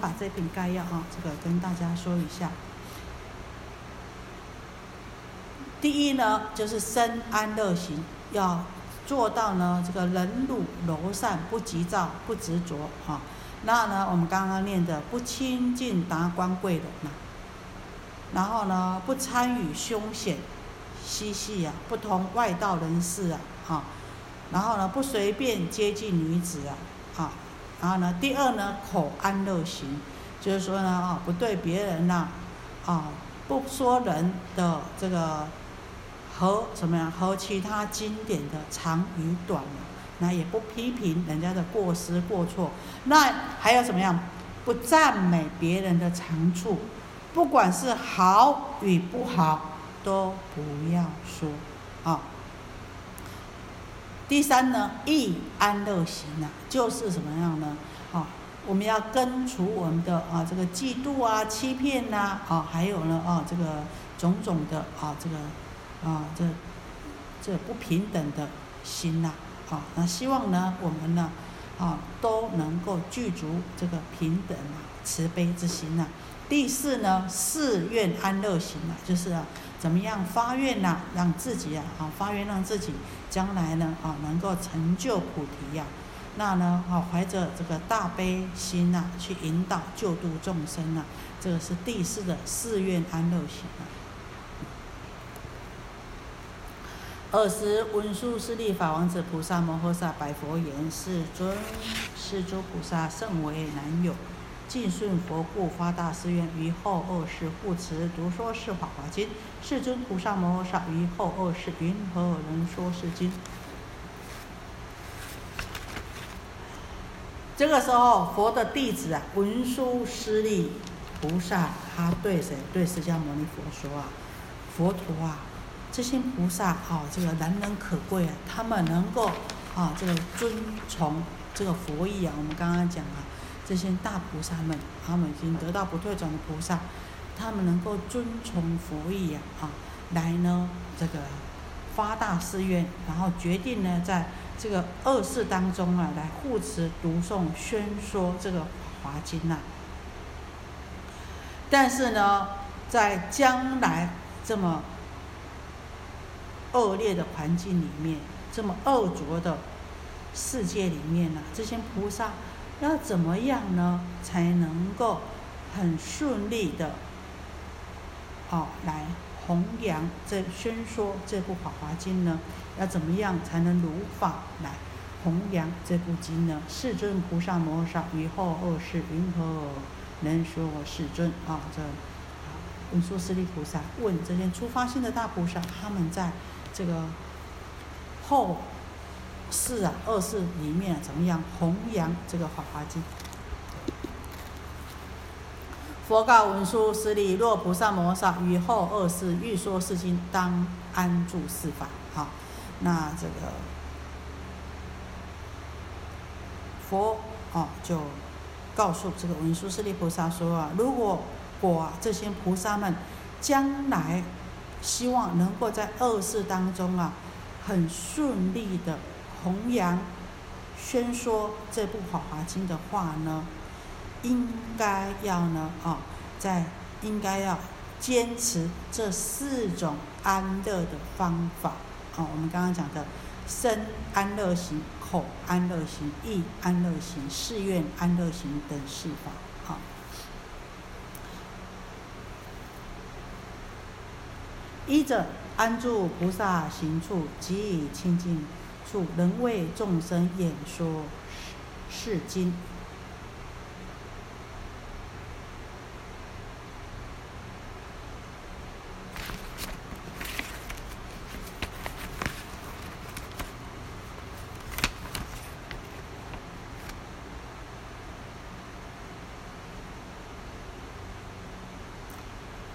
把这篇概要啊，这个跟大家说一下。第一呢，就是身安乐行，要做到呢这个忍辱柔善，不急躁，不执着啊。那呢，我们刚刚念的不亲近达官贵人呐，然后呢，不参与凶险嬉戏啊，不同外道人士啊，啊，然后呢，不随便接近女子啊，啊，然后呢，第二呢，口安乐行，就是说呢，啊，不对别人呐，啊，不说人的这个和什么呀，和其他经典的长与短啊。那也不批评人家的过失过错，那还有什么样？不赞美别人的长处，不管是好与不好，都不要说啊。第三呢，意安乐行啊，就是怎么样呢？啊，我们要根除我们的啊这个嫉妒啊、欺骗呐，啊，还有呢啊这个种种的啊这个啊这不平等的心呐。好，那希望呢，我们呢，啊，都能够具足这个平等啊、慈悲之心呐、啊。第四呢，誓愿安乐行啊，就是啊，怎么样发愿呐、啊，让自己啊，啊，发愿让自己将来呢，啊，能够成就菩提呀、啊。那呢，啊，怀着这个大悲心呐、啊，去引导救度众生呐、啊，这个是第四的誓愿安乐行啊。尔时文殊师利法王子菩萨摩诃萨白佛言：世尊，是诸菩萨甚为难有，尽顺佛故发大誓愿，于后二世护持读说是法华经。世尊菩萨摩诃萨于后二世云何能说是经？这个时候，佛的弟子啊，文殊师利菩萨，他对谁？对释迦牟尼佛说啊，佛陀啊。这些菩萨啊，这个难能可贵啊！他们能够啊，这个遵从这个佛意啊。我们刚刚讲啊，这些大菩萨们，他们已经得到不退转的菩萨，他们能够遵从佛意啊，啊，来呢这个发大誓愿，然后决定呢，在这个二世当中啊，来护持、读诵、宣说这个《华经》呐。但是呢，在将来这么恶劣的环境里面，这么恶浊的世界里面呢、啊，这些菩萨要怎么样呢，才能够很顺利的，哦，来弘扬这宣说这部《法华经》呢？要怎么样才能如法来弘扬这部经呢？世尊菩萨摩诃萨于后二世云何能说世尊啊、哦？这文殊师利菩萨问这些初发心的大菩萨，他们在这个后世啊、二世里面、啊、怎么样弘扬这个《法华经》？佛告文殊师利：若菩萨摩诃萨于后二世欲说是经，当安住是法。好，那这个佛哦就告诉这个文殊师利菩萨说啊，如果这些菩萨们将来希望能够在二世当中啊，很顺利的弘扬、宣说这部《法华经》的话呢，应该要呢啊，应该要坚持这四种安乐的方法啊。我们刚刚讲的身安乐行、口安乐行、意安乐行、誓愿安乐行等四法。依着安住菩萨行处，即以清净处，能为众生演说是经。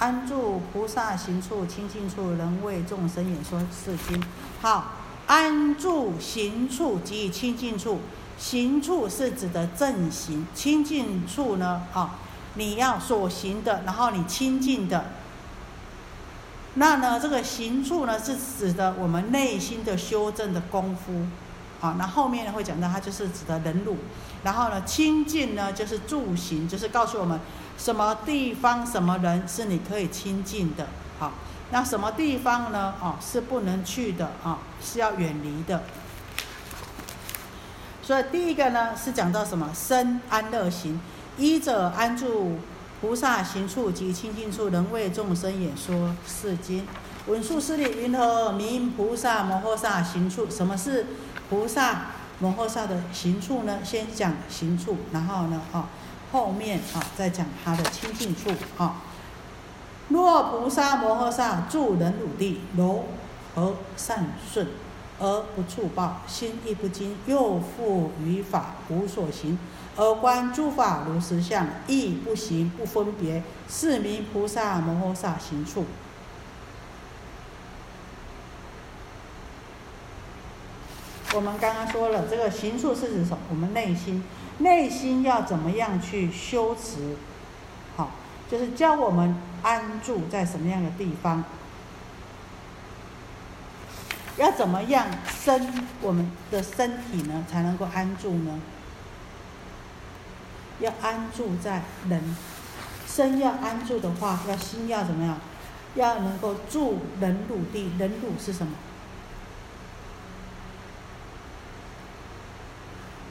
安住菩萨行处，清净处，能为众生演说是经。好，安住行处即以清净处，行处是指的正行，清净处呢，啊，你要所行的，然后你清净的。那呢，这个行处呢，是指的我们内心的修正的功夫，好，那后面呢会讲到它就是指的忍辱。然后呢，清净呢就是住行，就是告诉我们什么地方、什么人是你可以亲近的。好，那什么地方呢？哦，是不能去的啊，是要远离的。所以第一个呢是讲到什么身安乐行，依者安住菩萨行处及清净处，能为众生演说是经。文殊师利云何名菩萨摩诃萨行处？什么是菩萨摩诃萨的行处呢？先讲行处，然后呢，后面再讲他的清净处啊。若菩萨摩诃萨住忍辱地，柔和善顺，而不触暴，心亦不惊，又复于法无所行，而观诸法如实相，亦不行不分别，是名菩萨摩诃萨行处。我们刚刚说了，这个行处是指什么？我们内心，内心要怎么样去修持？好，就是教我们安住在什么样的地方，要怎么样我们的身体呢才能够安住呢？要安住在人，身要安住的话，要心要怎么样？要能够住忍辱地。忍辱是什么？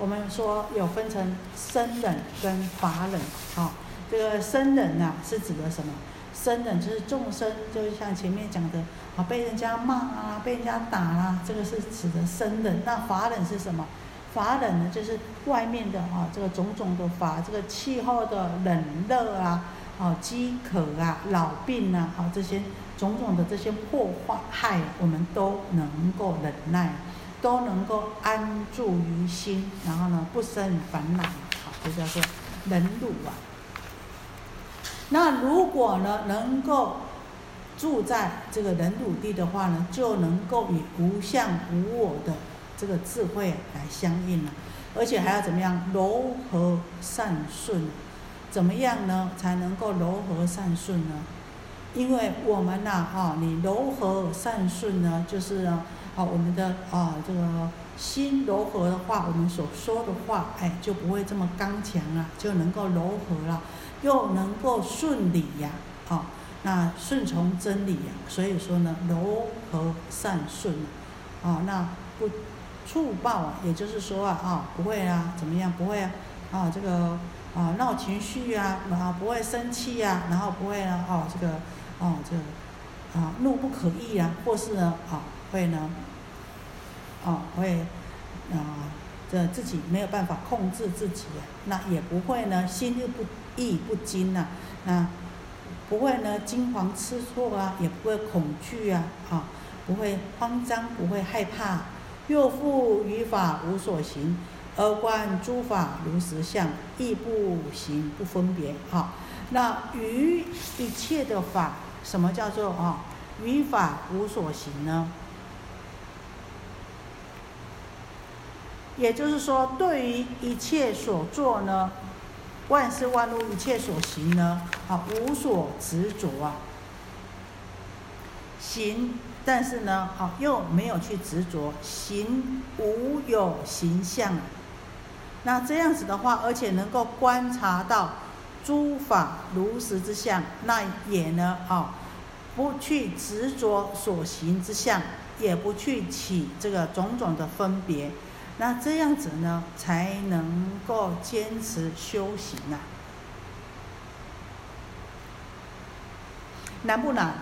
我们说有分成身忍跟法忍，这个身忍啊是指的什么？身忍就是众生，就是像前面讲的啊，被人家骂啊，被人家打啊，这个是指的身忍。那法忍是什么？法忍呢，就是外面的这个种种的法，这个气候的冷热啊，饥渴啊，老病啊，这些种种的这些破坏，我们都能够忍耐。都能够安住于心，然后呢不生烦恼，这叫做忍辱啊。那如果呢能够住在这个忍辱地的话呢，就能够与无相无我的这个智慧来相应了，而且还要怎么样？柔和善顺。怎么样呢才能够柔和善顺呢？因为我们你柔和善顺呢，就是呢我们的这个心柔和的话，我们所说的话，就不会这么刚强了，就能够柔和了，又能够顺理呀，那顺从真理呀，所以说呢，柔和善顺，那不触暴啊，也就是说不会啊，怎么样？不会啊，这个闹情绪啊，然后不会生气啊，然后不会啊，怒不可遏啊，或是呢，会呢，自己没有办法控制自己，那也不会呢，心亦不惊呐，那不会呢惊惶失措啊，也不会恐惧啊，不会慌张，不会害怕。又复于法无所行，而观诸法如实相，亦不行不分别。那于一切的法，什么叫做于法无所行呢？也就是说，对于一切所做呢，万事万物一切所行呢，无所执着啊。行，但是呢，又没有去执着，行无有形象。那这样子的话，而且能够观察到诸法如实之相，那也呢，不去执着所行之相，也不去起这个种种的分别。那这样子呢，才能够坚持修行啊。难不难？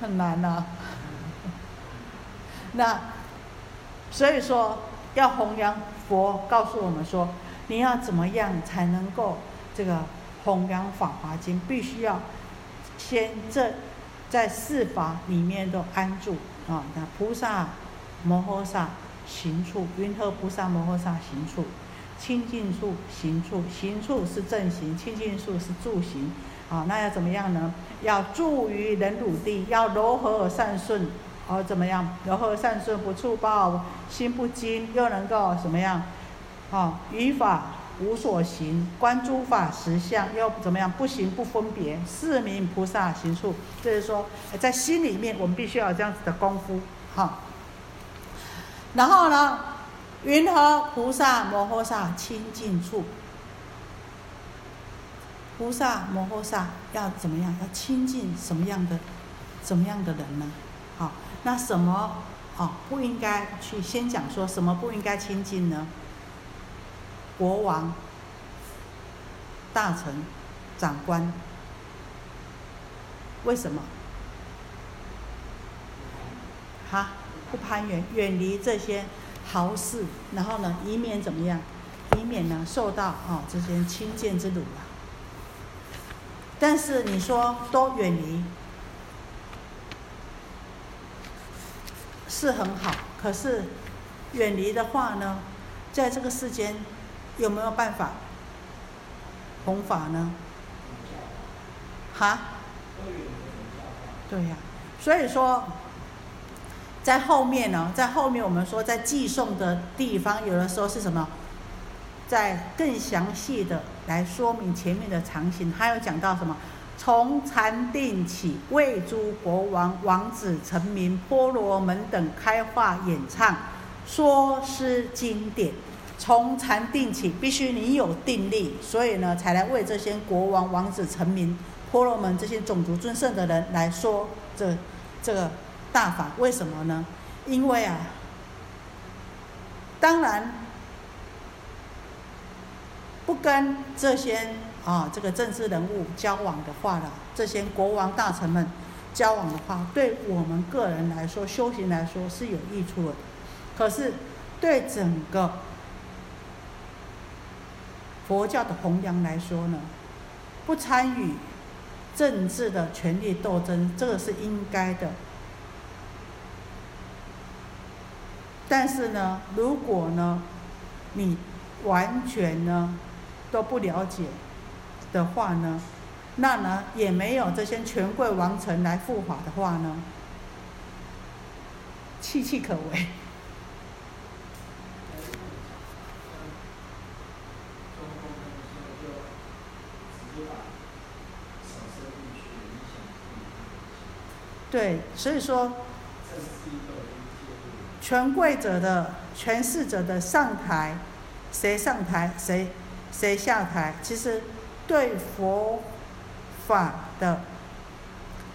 很难啊。那所以说，要弘扬佛告诉我们说，你要怎么样才能够这个弘扬《法华经》，必须要先在四法里面都安住啊。那菩萨摩诃萨行处，云何菩萨摩诃萨行处？清净处行处，行处是正行，清净处是住行。那要怎么样呢？要住于忍辱地，要柔和善顺，怎么样？柔和善顺，不触暴，心不惊，又能够怎么样？于法无所行，观诸法实相，又怎么样？不行不分别，是名菩萨行处。就是说，在心里面，我们必须要有这样子的功夫，然后呢，云何菩萨摩诃萨清净处？菩萨摩诃萨要怎么样？要亲近什么样的人呢？好，那什么不应该去？先讲说什么不应该亲近呢？国王、大臣、长官，为什么？不攀缘，远离这些豪士，然后呢，以免怎么样？以免呢受到这些轻贱之辱啊。但是你说都远离是很好，可是远离的话呢，在这个世间有没有办法弘法呢？对呀，所以说在后面呢，我们说在寄送的地方，有的时候是什么？在更详细的来说明前面的常行，还有讲到什么？从禅定起，为诸国王、王子、臣民、婆罗门等开化演唱说诗经典。从禅定起，必须你有定力，所以呢，才来为这些国王、王子、臣民、婆罗门这些种族尊胜的人来说这个大法。为什么呢？因为啊，当然不跟这些政治人物交往的话了，这些国王大臣们交往的话，对我们个人来说、修行来说是有益处的。可是对整个佛教的弘扬来说呢，不参与政治的权力斗争，这个是应该的。但是呢，如果呢，你完全呢都不了解的话呢，那呢也没有这些权贵王臣来护法的话呢，戚戚可为。对，所以说权贵者的、权势者的上台，谁上台谁下台，其实对佛法的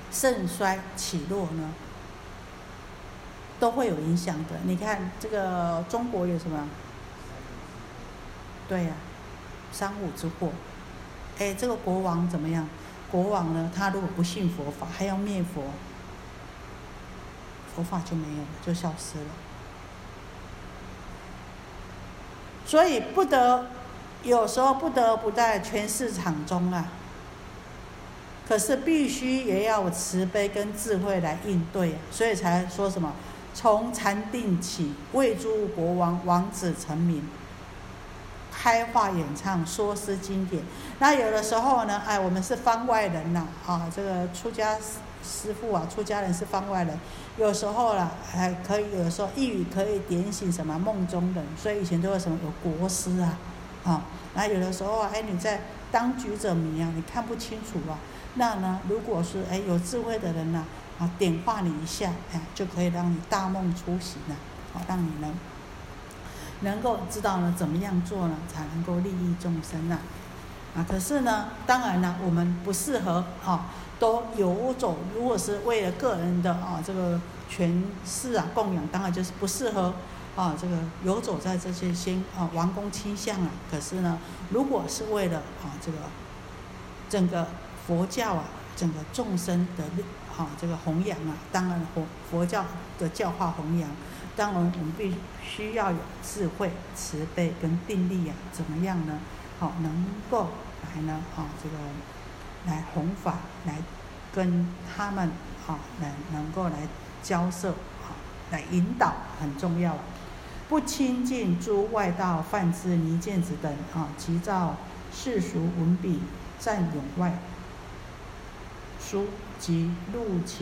盛衰起落呢都会有影响的。你看这个中国有什么？对呀，三五之祸。这个国王怎么样？国王呢，他如果不信佛法，还要灭佛，佛法就没有了，就消失了。所以有时候不得不在权势场中啊，可是必须也要有慈悲跟智慧来应对啊，所以才说什么？从禅定起，为诸国王、王子、臣民开化演唱说诗经典。那有的时候呢，我们是方外人呐，这个出家师父啊，出家人是方外人，有时候啦，还可以，有的时候一语可以点醒什么梦中人，所以以前都有什么有国师啊，那有的时候你在当局者迷啊，你看不清楚啊，那呢，如果是有智慧的人呢，点化你一下，就可以让你大梦初醒了，让你能够知道呢怎么样做呢才能够利益众生啊。可是呢，当然呢，我们不适合都游走。如果是为了个人的这个权势啊供养，当然就是不适合这个游走在这些先王公倾向啊。可是呢，如果是为了这个整个佛教啊，整个众生的这个弘扬啊，当然佛教的教化弘扬，当然我们必须要有智慧、慈悲跟定力啊，怎么样呢？能够来呢这个来弘法，来跟他们能够来交涉，来引导很重要。不亲近诸外道、梵支、尼犍子等急躁世俗文笔，占有外书及路伽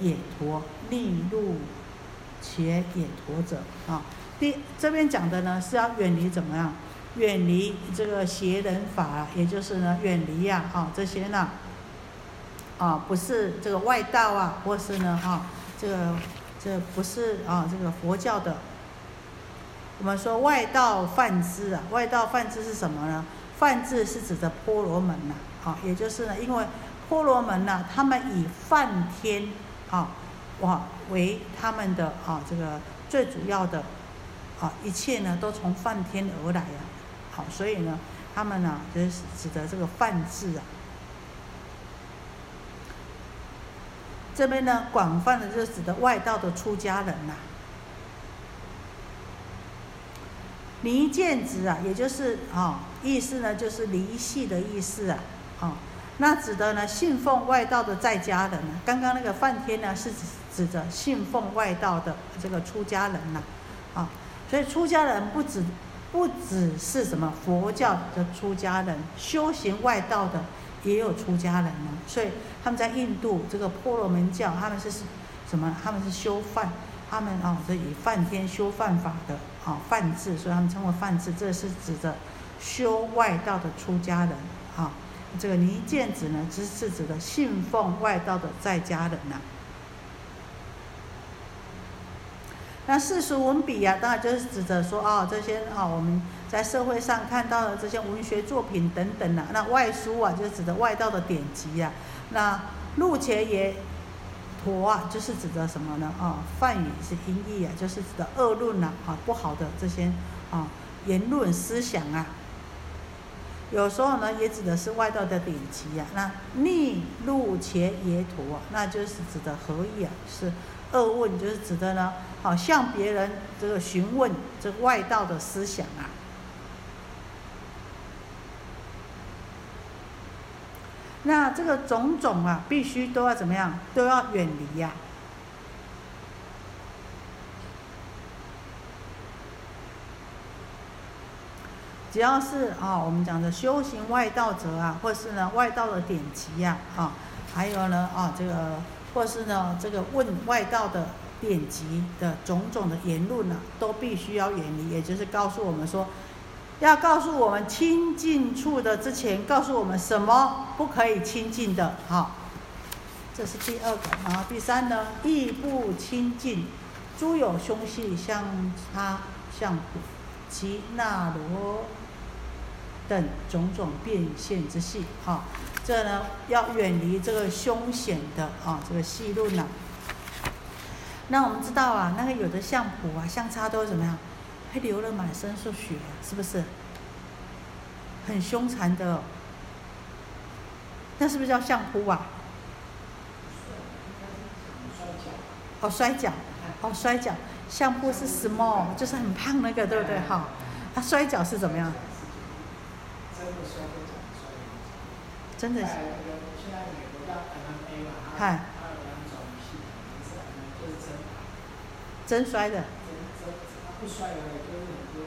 也陀逆路伽也陀者这边讲的呢是要远离怎么样？远离这个邪人法，也就是呢远离这些呢不是这个外道啊，或是呢这不是啊，这个佛教的。我们说外道梵支啊，外道梵支是什么呢？梵支是指的婆罗门呐，啊，也就是呢，因为婆罗门呐，他们以梵天啊，哇为他们的啊这个最主要的啊一切呢，都从梵天而来啊，好，所以呢，他们呢就是指的这个梵支啊。这边呢，广泛的就是指的外道的出家人呐。离间子啊，也就是啊，意思呢就是离系的意思啊，啊，那指的呢信奉外道的在家人啊。刚刚那个梵天呢是指着信奉外道的这个出家人呐，啊，啊，所以出家人不只是什么佛教的出家人，修行外道的也有出家人呢，啊。所以他们在印度这个婆罗门教，他们是什么？他们是修梵，他们啊是以梵天修梵法的。啊，梵志，所以他们称为梵志，这是指的修外道的出家人啊。这个尼见子呢，只是指的信奉外道的在家人呐，啊。那世俗文笔啊，当然就是指着说啊，这些啊我们在社会上看到的这些文学作品等等呐，啊。那外书啊，就是指的外道的典籍啊。那路伽耶陀啊，就是指的什么呢？啊，梵语是音译啊，就是指的恶论啊，啊，不好的这些啊言论思想啊。有时候呢，也指的是外道的典籍啊。那逆路伽耶陀啊，那就是指的何意啊？是恶问，就是指的呢，好向别人这个询问这个外道的思想啊。那这个种种啊，必须都要怎么样？都要远离呀，啊。只要是啊，我们讲的修行外道者啊，或是呢外道的典籍呀，啊，啊，还有呢啊这个，或是呢这个问外道的典籍的种种的言论呢，啊，都必须要远离，也就是告诉我们说。要告诉我们亲近处的之前，告诉我们什么不可以亲近的，好，这是第二个。然后第三呢，亦不亲近，诸有凶系相差相补，其那罗等种种变现之系，好，这呢要远离这个凶险的啊，这个系论呐。那我们知道啊，那个有的相补啊、相差都是怎么样？还流了满身是血，是不是？很凶残的，哦，那是不是叫相扑啊？哦，摔跤，哦，摔跤，相扑是 small， 就是很胖那个，对不对？哈，他，啊，摔跤是怎么样？真的是。嗨。真摔的。不摔的也有很多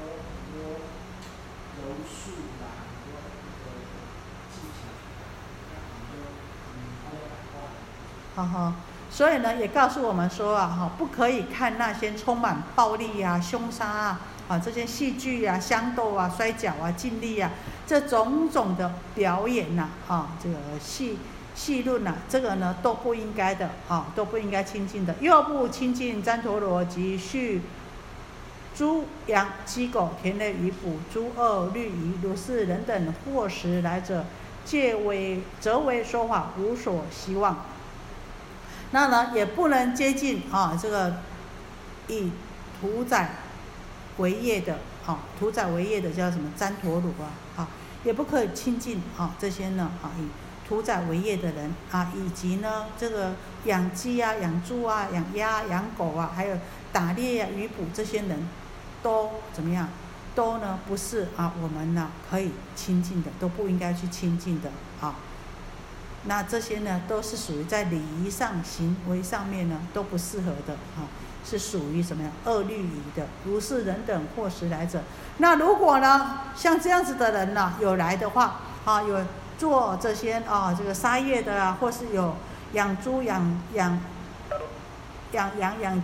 柔术啊，很多技巧，很多所以呢，也告诉我们说啊，哈，不可以看那些充满暴力啊、凶杀啊、啊这些戏剧啊、相斗啊、摔跤啊、尽力啊这种种的表演呐，啊，啊，这个戏论呐，啊，这个呢都不应该的啊，都不应该亲近的。又不亲近旃陀罗及续。猪羊鸡狗田类鱼捕诸恶律仪，如是人等获食来者，则为说法，无所希望。那呢，也不能接近啊，这个以屠宰为业的啊，屠宰为业的叫什么？旃陀罗啊，啊，也不可以亲近啊这些呢啊以屠宰为业的人啊，以及呢这个养鸡啊、养猪啊、养鸭、养狗啊，还有打猎啊、鱼捕这些人。都怎么样？都呢不是啊，我们呢可以亲近的，都不应该去亲近的啊。那这些呢都是属于在礼仪上、行为上面呢都不适合的啊，是属于什么呀？恶律仪的。如是人等或时来者，那如果呢像这样子的人呢，啊，有来的话啊，有做这些啊这个杀业的啊，或是有养猪、养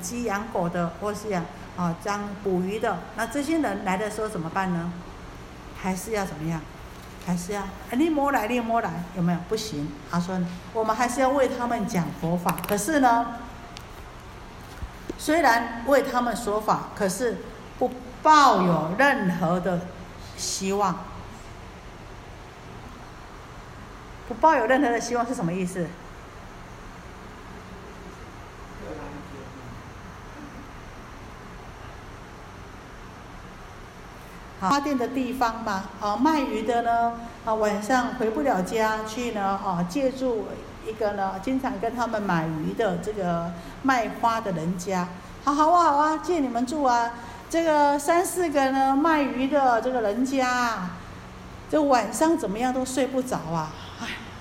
鸡、养狗的，或是养。啊，这样捕鱼的，那这些人来的时候怎么办呢？还是要怎么样？还是要，你莫来，你莫来，有没有？不行。他说，我们还是要为他们讲佛法。可是呢，虽然为他们说法，可是不抱有任何的希望。不抱有任何的希望是什么意思？发电的地方嘛，卖鱼的呢，晚上回不了家去呢，借住一个呢，经常跟他们买鱼的这个卖花的人家，好啊，借你们住啊。这个3-4个呢卖鱼的这个人家，这晚上怎么样都睡不着啊，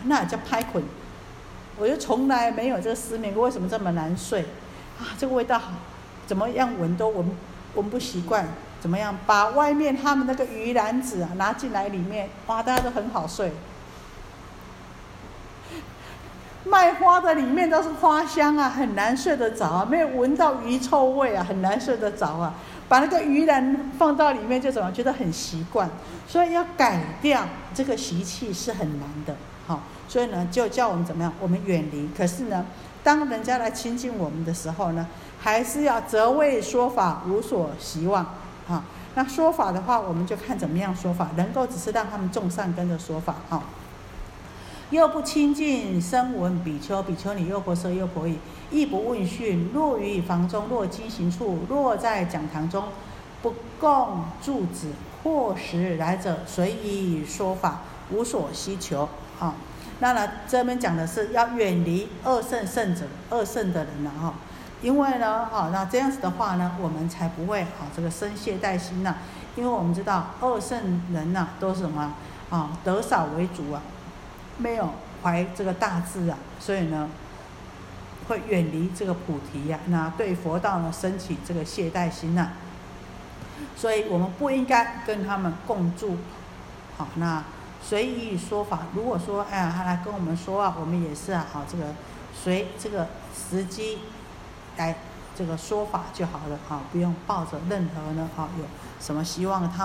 那也叫拍困。我就从来没有这个失眠过，为什么这么难睡啊？这个味道怎么样闻都闻不习惯。怎么样？把外面他们那个鱼篮子啊拿进来，里面哇，大家都很好睡。卖花的里面都是花香啊，很难睡得着啊，没有闻到鱼臭味啊，很难睡得着啊。把那个鱼篮放到里面就怎么觉得很习惯，所以要改掉这个习气是很难的。好，所以呢，就叫我们怎么样？我们远离。可是呢，当人家来亲近我们的时候呢，还是要择位说法，无所希望。啊，那说法的话，我们就看怎么样说法，能够只是让他们种善根的说法啊。又不亲近声闻比丘、比丘尼、优婆塞、优婆夷，亦不问讯，若于房中，若经行处，若在讲堂中，不供住止，或时来者，随意说法，无所希求啊。那呢，这边讲的是要远离恶圣的人了哈。因为呢，那这样子的话呢，我们才不会这个生懈怠心呐、啊。因为我们知道二圣人呐、啊，都是什么啊？得少为主啊，没有怀这个大志啊，所以呢，会远离这个菩提呀、啊。那对佛道呢，升起这个懈怠心呐、啊。所以我们不应该跟他们共住。好，那随意说法。如果说他来跟我们说啊，我们也是啊，这个随这个时机。来这个说法就好了，不用抱着任何呢有什么希望他们